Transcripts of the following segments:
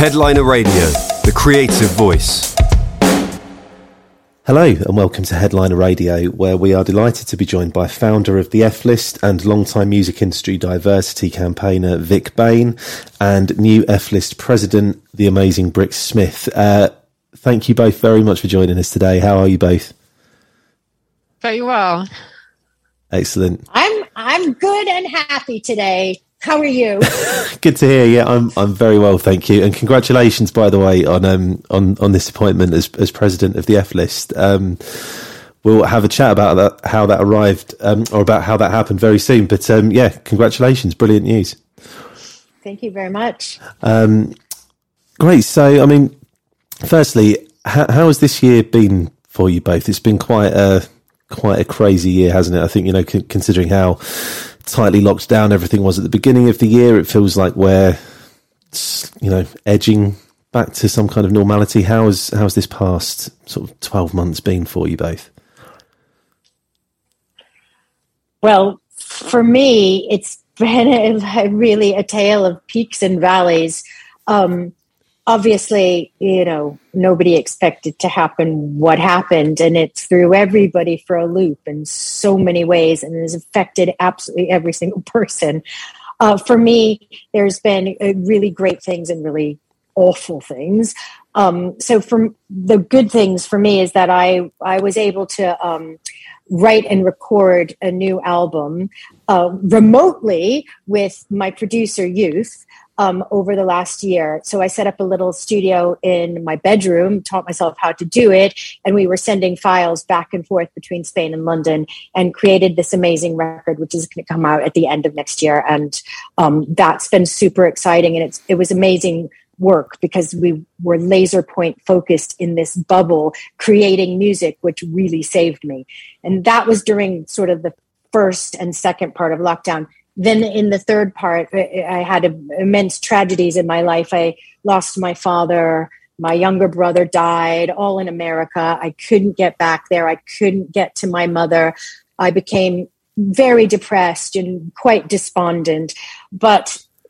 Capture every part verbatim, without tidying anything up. Headliner Radio, the creative voice. Hello and welcome to Headliner Radio, where we are delighted to be joined by founder of the F-List and long-time music industry diversity campaigner Vic Bain and new F-List president, the amazing Brix Smith. Uh, thank you both very much for joining us today. How are you both? Very well. Excellent. I'm I'm good and happy today. How are you? Good to hear. Yeah, I'm I'm very well, thank you. And congratulations, by the way, on um on, on this appointment as as president of the F-List. Um, we'll have a chat about that, how that arrived, um, or about how that happened very soon. But um, yeah, congratulations, brilliant news. Thank you very much. Um, great. So, I mean, firstly, how, how has this year been for you both? It's been quite a quite a crazy year, hasn't it? I think, you know, c- considering how tightly locked down everything was at the beginning of the year, it feels like we're, you know, edging back to some kind of normality. How is, how's this past sort of twelve months been for you both? Well, for me, it's been a, really a tale of peaks and valleys. Um, obviously, you know, nobody expected to happen what happened, and it threw everybody for a loop in so many ways, and it has affected absolutely every single person. Uh, for me, there's been uh, really great things and really awful things. Um, so from the good things for me is that I, I was able to um, write and record a new album uh, remotely with my producer, Youth, Um, over the last year. So I set up a little studio in my bedroom, taught myself how to do it, and we were sending files back and forth between Spain and London and created this amazing record, which is going to come out at the end of next year. And um, that's been super exciting. And it's, it was amazing work because we were laser point focused in this bubble, creating music, which really saved me. And that was during sort of the first and second part of lockdown. Then in the third part, I had immense tragedies in my life. I lost my father. My younger brother died, all in America. I couldn't get back there. I couldn't get to my mother. I became very depressed and quite despondent, but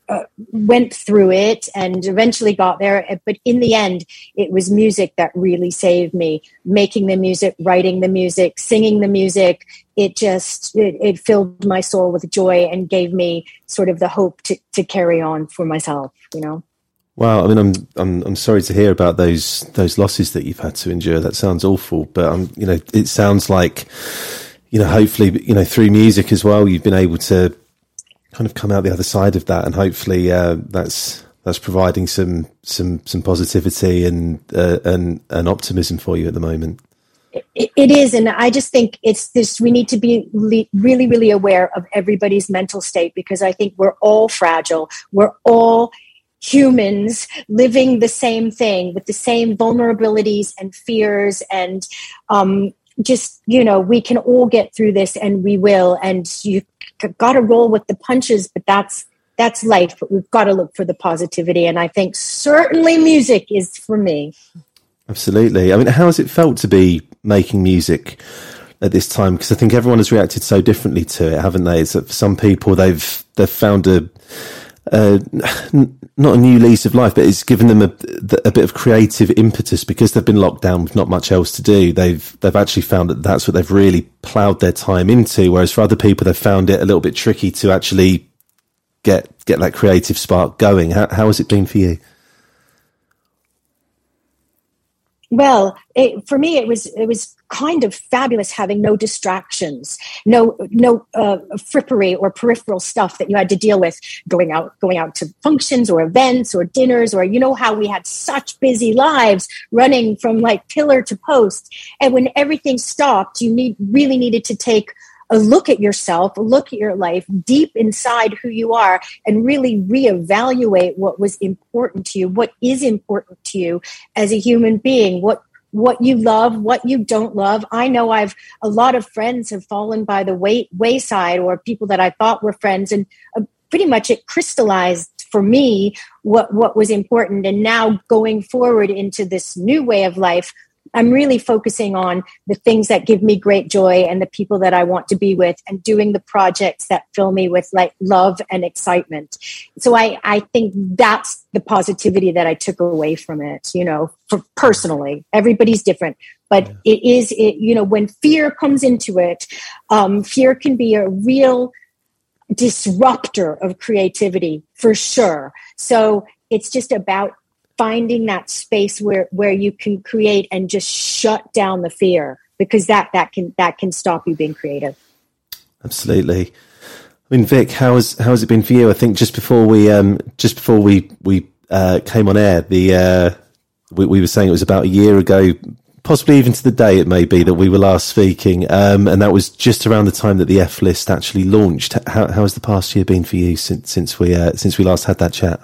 uh, went through it and eventually got there. But in the end, it was music that really saved me, making the music, writing the music, singing the music. It just, it, it filled my soul with joy and gave me sort of the hope to, to carry on for myself, you know? Wow. I mean, I'm, I'm, I'm sorry to hear about those, those losses that you've had to endure. That sounds awful, but um, you know, it sounds like, you know, hopefully, you know, through music as well, you've been able to kind of come out the other side of that. And hopefully uh, that's, that's providing some, some, some positivity and, uh, and, and optimism for you at the moment. It is, and I just think it's this, we need to be really, really aware of everybody's mental state, because I think we're all fragile. We're all humans living the same thing with the same vulnerabilities and fears, and um, just, you know, we can all get through this, and we will, and you've got to roll with the punches, but that's that's life, but we've got to look for the positivity, and I think certainly music is for me. Absolutely. I mean, how has it felt to be making music at this time? Because I think everyone has reacted so differently to it, haven't they? It's that for some people, they've they've found a uh, n- not a new lease of life, but it's given them a, a bit of creative impetus because they've been locked down with not much else to do. They've they've actually found that that's what they've really ploughed their time into. Whereas for other people, they've found it a little bit tricky to actually get get that creative spark going. How, how has it been for you? Well, it, for me, it was it was kind of fabulous having no distractions, no no uh, frippery or peripheral stuff that you had to deal with going out going out to functions or events or dinners, or you know how we had such busy lives running from like pillar to post, and when everything stopped, you need really needed to take a look at yourself, a look at your life, deep inside who you are, and really reevaluate what was important to you, what is important to you as a human being, what what you love, what you don't love. I know I've a lot of friends have fallen by the way, wayside, or people that I thought were friends, and uh, pretty much it crystallized for me what what was important. And now going forward into this new way of life, I'm really focusing on the things that give me great joy and the people that I want to be with, and doing the projects that fill me with like love and excitement. So I, I think that's the positivity that I took away from it, you know, for personally. Everybody's different, but yeah. it is, it, you know, when fear comes into it, um, fear can be a real disruptor of creativity for sure. So it's just about finding that space where, where you can create and just shut down the fear, because that, that can, that can stop you being creative. Absolutely. I mean, Vic, how has, how has it been for you? I think just before we, um, just before we, we, uh, came on air, the, uh, we, we were saying it was about a year ago, possibly even to the day it may be, that we were last speaking. Um, and that was just around the time that the F-List actually launched. How, how has the past year been for you since, since we, uh, since we last had that chat?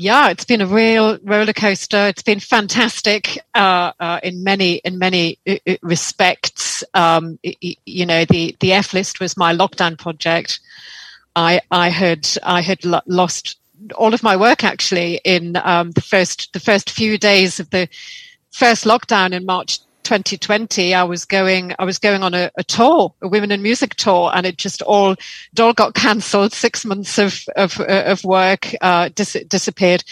Yeah, it's been a real roller coaster. It's been fantastic uh, uh, in many in many respects. Um, you know, the, the F List was my lockdown project. I I had I had lost all of my work actually in um, the first the first few days of the first lockdown in March twenty twenty. I was going I was going on a, a tour, a women in music tour, and it just all it all got cancelled. Six months of of, of work uh, dis- disappeared,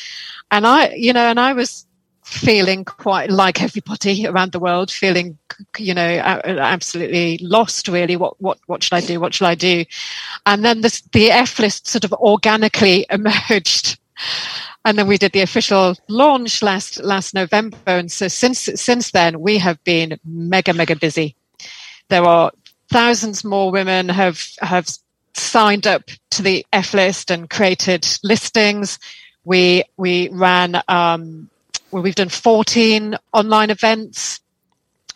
and I you know and I was feeling quite like everybody around the world, feeling you know absolutely lost. Really, what what what should I do? What should I do? And then this, the F List sort of organically emerged. And then we did the official launch last last November, and so since since then we have been mega mega busy. There are thousands more women have have signed up to the F List and created listings. We we ran um, well, we've done fourteen online events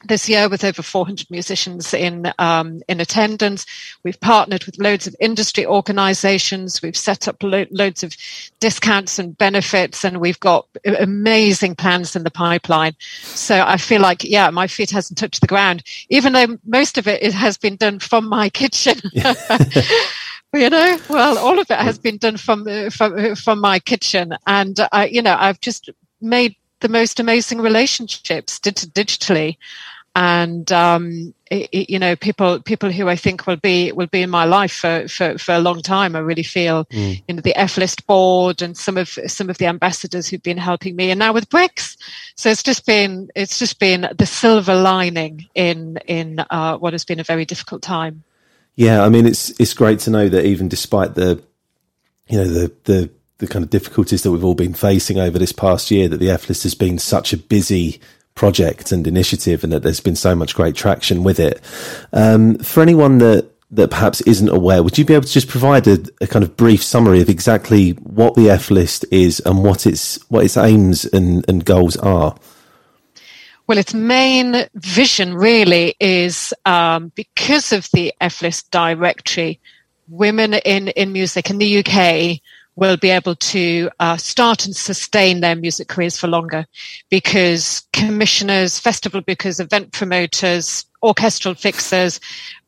this year with over four hundred musicians in um, in attendance. We've partnered with loads of industry organisations. We've set up lo- loads of discounts and benefits, and we've got amazing plans in the pipeline. So I feel like, yeah, my feet hasn't touched the ground, even though most of it, it has been done from my kitchen. You know, well, all of it has been done from from, from my kitchen, and I, you know, I've just made the most amazing relationships digitally, and um, it, it, you know, people people who I think will be will be in my life for for, for a long time. I really feel, mm. you know, the F List board and some of some of the ambassadors who've been helping me, and now with Brix. So it's just been it's just been the silver lining in in uh, what has been a very difficult time. Yeah, I mean, it's it's great to know that even despite the, you know, the the. the kind of difficulties that we've all been facing over this past year, that the F List has been such a busy project and initiative, and that there's been so much great traction with it. Um, for anyone that, that perhaps isn't aware, would you be able to just provide a, a kind of brief summary of exactly what the F List is and what its, what its aims and, and goals are? Well, its main vision really is, um, because of the F List directory, women in, in music in the U K will be able to uh, start and sustain their music careers for longer, because commissioners, festival bookers, event promoters, orchestral fixers,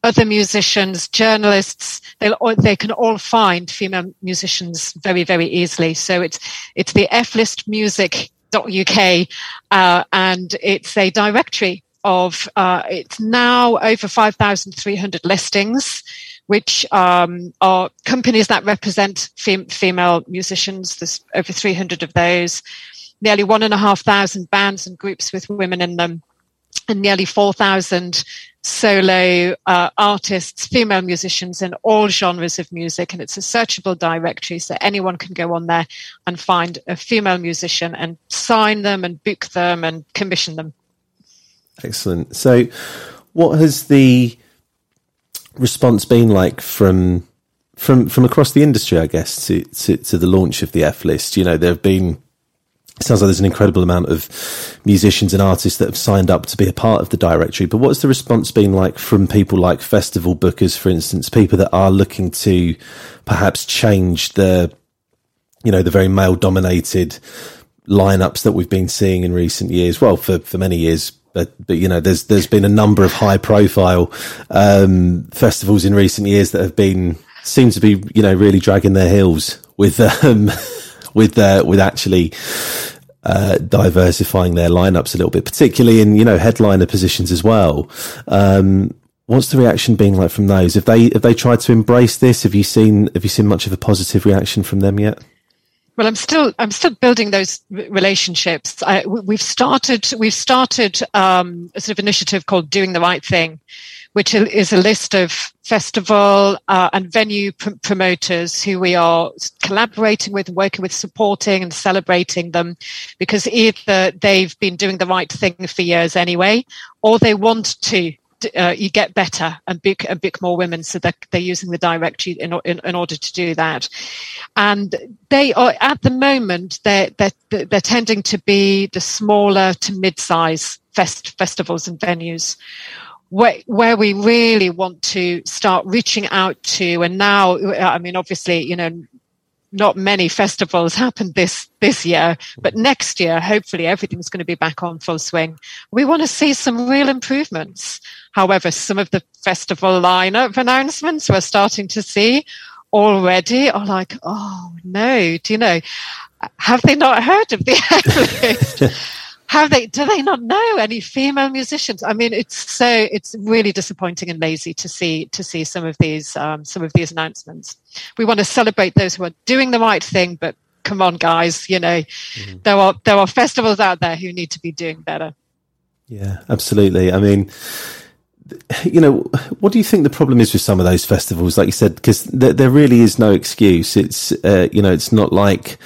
other musicians, journalists, they they can all find female musicians very, very easily. So it's it's the F List music dot U K, uh, and it's a directory of, uh, it's now over five thousand three hundred listings, which um, are companies that represent fem- female musicians. There's over three hundred of those, nearly one and a half thousand bands and groups with women in them, and nearly four thousand solo uh, artists, female musicians in all genres of music. And it's a searchable directory, so anyone can go on there and find a female musician and sign them and book them and commission them. Excellent. So what has the response been like from from from across the industry, I guess, to, to to the launch of the F List? You know, there have been, it sounds like there's an incredible amount of musicians and artists that have signed up to be a part of the directory, but what's the response been like from people like festival bookers, for instance, people that are looking to perhaps change the, you know, the very male dominated lineups that we've been seeing in recent years, well, for for many years. But, but, you know, there's, there's been a number of high profile, um, festivals in recent years that have been, seem to be, you know, really dragging their heels with, um, with, uh, with actually uh, diversifying their lineups a little bit, particularly in, you know, headliner positions as well. Um, what's the reaction been like from those? Have they have they tried to embrace this? Have you seen have you seen much of a positive reaction from them yet? Well, I'm still I'm still building those relationships. I, we've started we've started um, a sort of initiative called Doing the Right Thing, which is a list of festival uh, and venue pr- promoters who we are collaborating with, working with, supporting and celebrating them, because either they've been doing the right thing for years anyway, or they want to. Uh, you get better and book, and book more women, so that they're using the directory in, in, in order to do that. And they are, at the moment, they're, they're, they're tending to be the smaller to mid-size fest, festivals and venues. Where, where we really want to start reaching out to, and now, I mean, obviously, you know, not many festivals happened this, this year, but next year, hopefully everything's going to be back on full swing. We want to see some real improvements. However, some of the festival lineup announcements we're starting to see already are like, oh no, do you know, have they not heard of the F-List? Have they, do they not know any female musicians? I mean, it's so, it's really disappointing and lazy to see, to see some of these, um, some of these announcements. We want to celebrate those who are doing the right thing, but come on guys, you know, mm-hmm. there are, there are festivals out there who need to be doing better. Yeah, absolutely. I mean, you know, what do you think the problem is with some of those festivals? Like you said, because th- there really is no excuse. It's, uh, you know, it's not like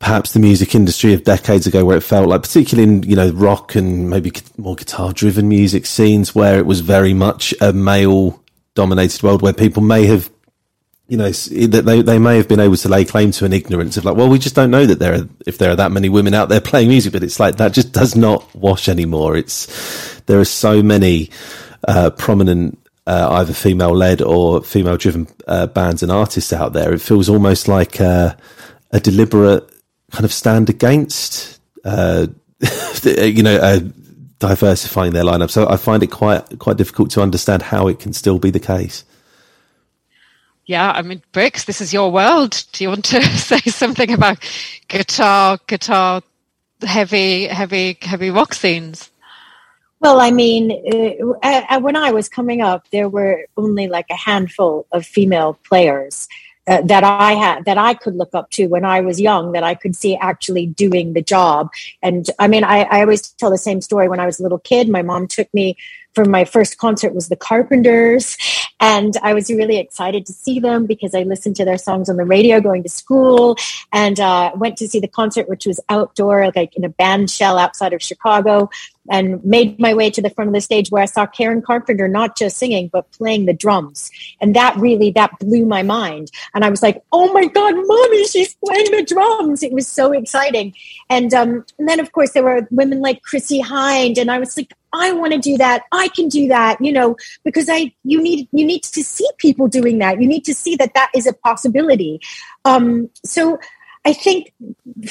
perhaps the music industry of decades ago, where it felt like, particularly in, you know, rock and maybe more guitar-driven music scenes, where it was very much a male-dominated world, where people may have, you know, they they may have been able to lay claim to an ignorance of like, well, we just don't know that there are, if there are that many women out there playing music, but it's like, that just does not wash anymore. It's, there are so many uh, prominent, uh, either female-led or female-driven uh, bands and artists out there. It feels almost like a, a deliberate kind of stand against, uh, you know, uh, diversifying their lineup. So I find it quite quite difficult to understand how it can still be the case. Yeah, I mean, Brix, this is your world. Do you want to say something about guitar, guitar, heavy, heavy, heavy rock scenes? Well, I mean, uh, when I was coming up, there were only like a handful of female players. Uh, that I had, that I could look up to when I was young, that I could see actually doing the job. And I mean, I, I always tell the same story. When I was a little kid, my mom took me for my first concert, was the Carpenters. And I was really excited to see them because I listened to their songs on the radio going to school, and uh, went to see the concert, which was outdoor, like in a band shell outside of Chicago, and made my way to the front of the stage where I saw Karen Carpenter not just singing, but playing the drums. And that really, that blew my mind. And I was like, oh my God, Mommy, she's playing the drums. It was so exciting. And, um, and then, of course, there were women like Chrissy Hynde. And I was like, I want to do that. I can do that, you know, because I, you need, you need to see people doing that. You need to see that that is a possibility. Um, so I think,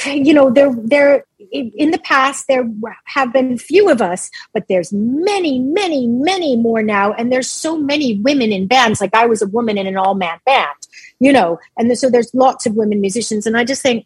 you know, there, there, in the past, there have been few of us, but there's many, many, many more now. And there's so many women in bands. Like I was a woman in an all man band, you know, and so there's lots of women musicians. And I just think,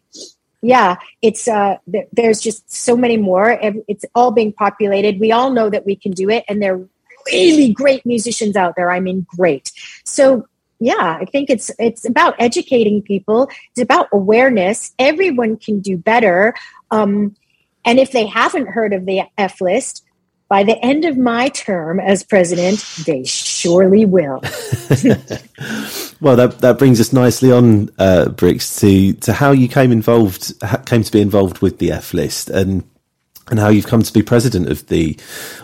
yeah, it's uh, th- there's just so many more. It's all being populated. We all know that we can do it. And there are really great musicians out there. I mean, great. So yeah, I think it's it's about educating people. It's about awareness. Everyone can do better. Um, and if they haven't heard of the F-List, by the end of my term as president, they surely will. Well, that that brings us nicely on, uh, Brix, to to how you came involved, came to be involved with the F-List, and and how you've come to be president of the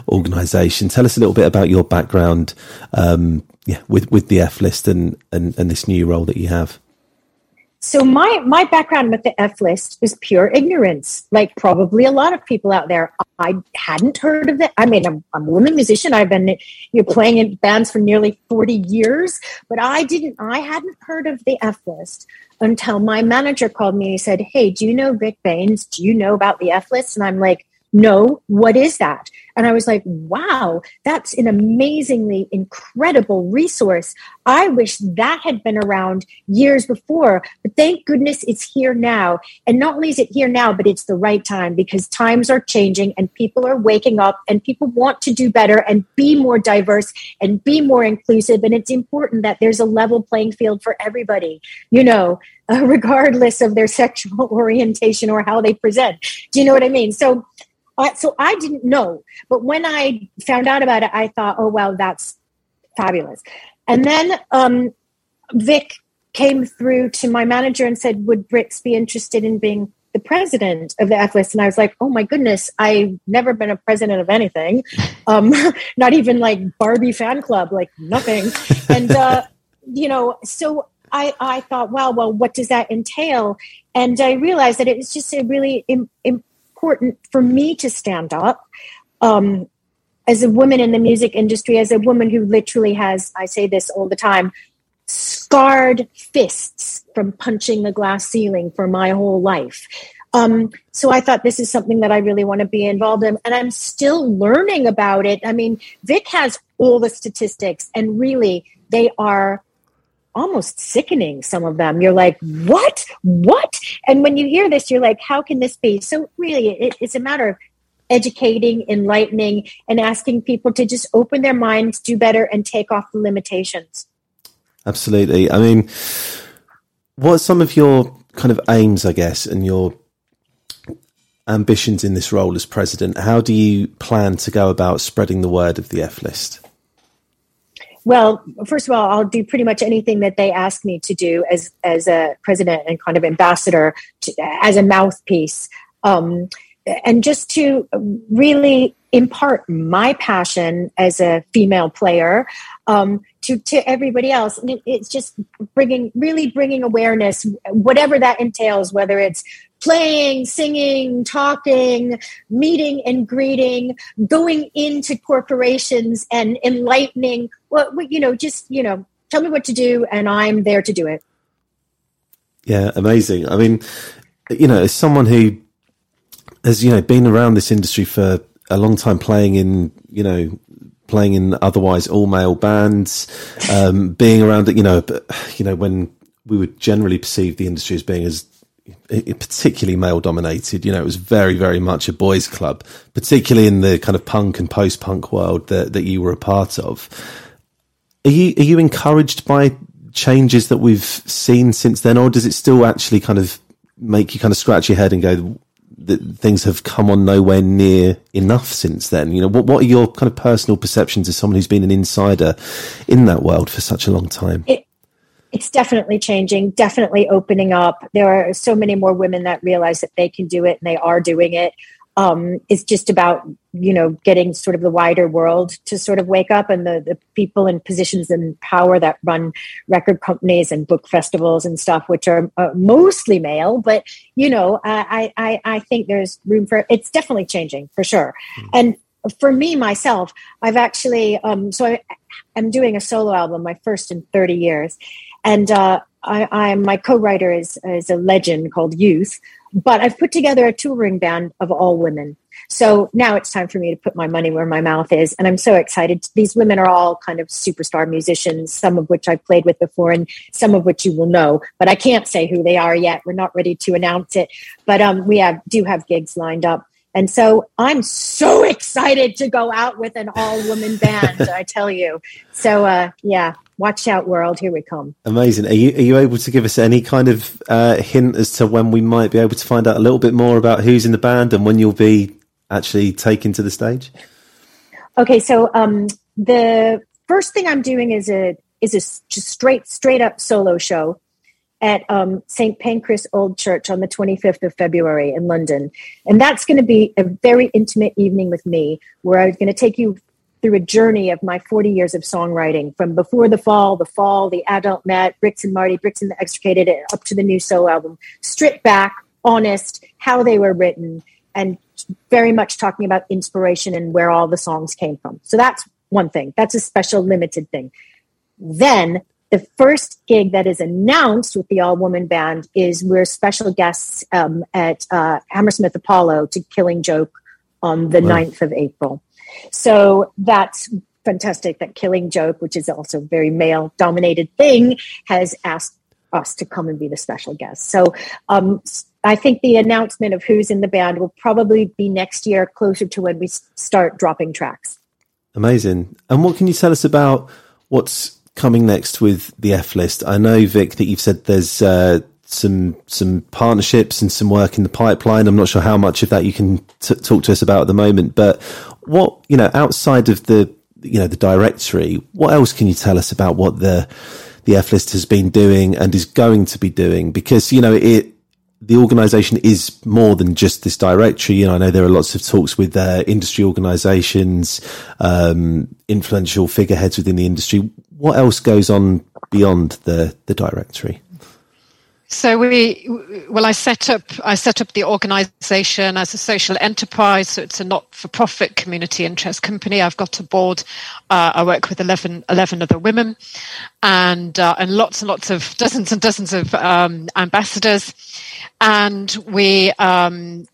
organisation. Tell us a little bit about your background, um, yeah, with, with the F-List and, and, and this new role that you have. So my, my background with the F-List was pure ignorance, like probably a lot of people out there. I hadn't heard of it. I mean, I'm, I'm a woman musician. I've been you're playing in bands for nearly forty years, but I didn't. I hadn't heard of the F-List until my manager called me and he said, hey, do you know Vic Bain? Do you know about the F-List? And I'm like, no, what is that? And I was like, wow, that's an amazingly incredible resource. I wish that had been around years before, but thank goodness it's here now. And not only is it here now, but it's the right time, because times are changing and people are waking up and people want to do better and be more diverse and be more inclusive. And it's important that there's a level playing field for everybody, you know, uh, regardless of their sexual orientation or how they present. Do you know what I mean? So, uh, so I didn't know, but when I found out about it, I thought, oh, well, that's fabulous. And then um, Vic came through to my manager and said, would Brix be interested in being the president of the F-List? And I was like, oh my goodness, I've never been a president of anything. Um, not even like Barbie fan club, like nothing. And, uh, you know, so I, I thought, wow, well, what does that entail? And I realized that it was just a really im- important for me to stand up. Um, As a woman in the music industry, as a woman who literally has, I say this all the time, scarred fists from punching the glass ceiling for my whole life. Um, so I thought this is something that I really want to be involved in. And I'm still learning about it. I mean, Vic has all the statistics, and really they are almost sickening, some of them. You're like, what? What? And when you hear this, you're like, how can this be? So really, it, it's a matter of educating, enlightening, and asking people to just open their minds, do better, and take off the limitations. Absolutely. I mean, what are some of your kind of aims, I guess, and your ambitions in this role as president? How do you plan to go about spreading the word of the F-List? Well, first of all, I'll do pretty much anything that they ask me to do as, as a president and kind of ambassador, to, as a mouthpiece. Um, And just to really impart my passion as a female player um, to, to everybody else. And it, it's just bringing, really bringing awareness, whatever that entails, whether it's playing, singing, talking, meeting and greeting, going into corporations and enlightening. Well, you know, just, you know, tell me what to do and I'm there to do it. Yeah, amazing. I mean, you know, as someone who, has, you know, been around this industry for a long time, playing in, you know, playing in otherwise all male bands, um, being around, you know, you know, when we would generally perceive the industry as being as particularly male dominated, you know, it was very, very much a boys' club, particularly in the kind of punk and post-punk world that, that you were a part of. Are you, are you encouraged by changes that we've seen since then, or does it still actually kind of make you kind of scratch your head and go, that things have come on nowhere near enough since then? You know, what what are your kind of personal perceptions as someone who's been an insider in that world for such a long time? It, it's definitely changing, definitely opening up. There are so many more women that realize that they can do it and they are doing it. Um, it's just about, you know, getting sort of the wider world to sort of wake up, and the, the people in positions and power that run record companies and book festivals and stuff, which are uh, mostly male. But, you know, I, I, I think there's room for, it's definitely changing for sure. Mm. And for me, myself, I've actually, um, so I, I'm doing a solo album, my first in thirty years. And uh, I, I, my co-writer is, is a legend called Youth. But I've put together a touring band of all women. So now it's time for me to put my money where my mouth is. And I'm so excited. These women are all kind of superstar musicians, some of which I've played with before and some of which you will know. But I can't say who they are yet. We're not ready to announce it. But um, we have, do have gigs lined up. And so I'm so excited to go out with an all-woman band, I tell you. So, uh, yeah, watch out, world. Here we come. Amazing. Are you are you able to give us any kind of uh, hint as to when we might be able to find out a little bit more about who's in the band and when you'll be actually taken to the stage? Okay, so um, the first thing I'm doing is a is a just straight, straight up solo show at um, Saint Pancras Old Church on the twenty-fifth of February in London. And that's going to be a very intimate evening with me, where I'm going to take you through a journey of my forty years of songwriting, from Before the Fall, The Fall, The Adult Met, Brix and Marty, Brix and the Extricated, up to the new solo album. Stripped back, honest, how they were written, and very much talking about inspiration and where all the songs came from. So that's one thing. That's a special limited thing. Then the first gig that is announced with the all-woman band is we're special guests um, at uh, Hammersmith Apollo to Killing Joke on the wow. ninth of April. So that's fantastic that Killing Joke, which is also a very male-dominated thing, has asked us to come and be the special guest. So um, I think the announcement of who's in the band will probably be next year, closer to when we start dropping tracks. Amazing. And what can you tell us about what's coming next with the F-List? I know, Vic, that you've said there's uh, some some partnerships and some work in the pipeline. I'm not sure how much of that you can t- talk to us about at the moment, but what, you know, outside of the, you know, the directory, what else can you tell us about what the the F-List has been doing and is going to be doing? Because, you know, it the organisation is more than just this directory. You know, I know there are lots of talks with uh, industry organisations, um, influential figureheads within the industry. What else goes on beyond the, the directory? So we, well, I set up, I set up the organisation as a social enterprise. So it's a not-for-profit community interest company. I've got a board. Uh, I work with eleven, eleven other women, and uh, and lots and lots of dozens and dozens of um, ambassadors. And we um,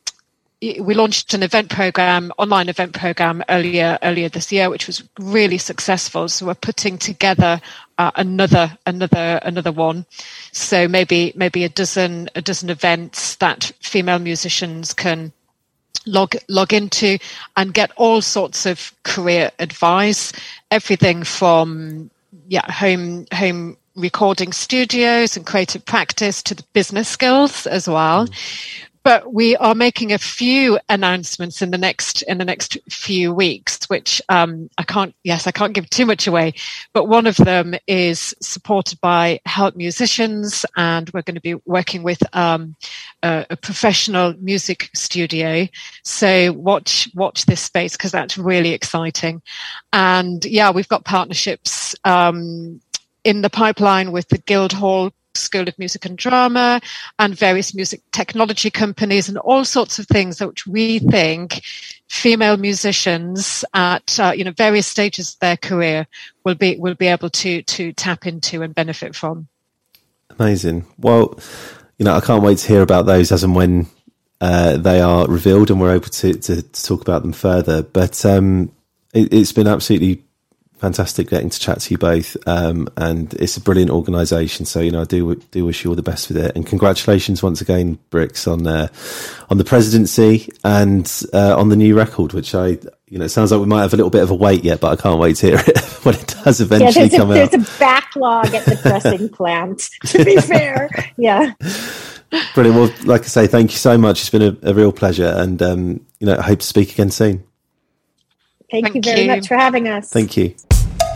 we launched an event program, online event program earlier earlier this year, which was really successful. So we're putting together Uh, another, another, another one. So maybe, maybe a dozen, a dozen events that female musicians can log log into and get all sorts of career advice. Everything from yeah, home home recording studios and creative practice to the business skills as well. Mm-hmm. But we are making a few announcements in the next in the next few weeks, which um, I can't. Yes, I can't give too much away. But one of them is supported by Help Musicians, and we're going to be working with um, a, a professional music studio. So watch watch this space, because that's really exciting. And yeah, we've got partnerships um, in the pipeline with the Guildhall School of Music and Drama and various music technology companies and all sorts of things which we think female musicians at uh, you know various stages of their career will be will be able to to tap into and benefit from. Amazing. Well, you know, I can't wait to hear about those as and when uh, they are revealed and we're able to, to, to talk about them further. But um, it, it's been absolutely fantastic getting to chat to you both, um, and it's a brilliant organisation. So, you know, I do do wish you all the best with it, and congratulations once again, Brix, on uh, on the presidency and uh, on the new record. Which I, you know, it sounds like we might have a little bit of a wait yet, but I can't wait to hear it when it does eventually yeah, there's come a, out. There's a backlog at the pressing plant. To be fair, yeah. Brilliant. Well, like I say, thank you so much. It's been a, a real pleasure, and um, you know, I hope to speak again soon. Thank, thank you very you. much for having us. Thank you.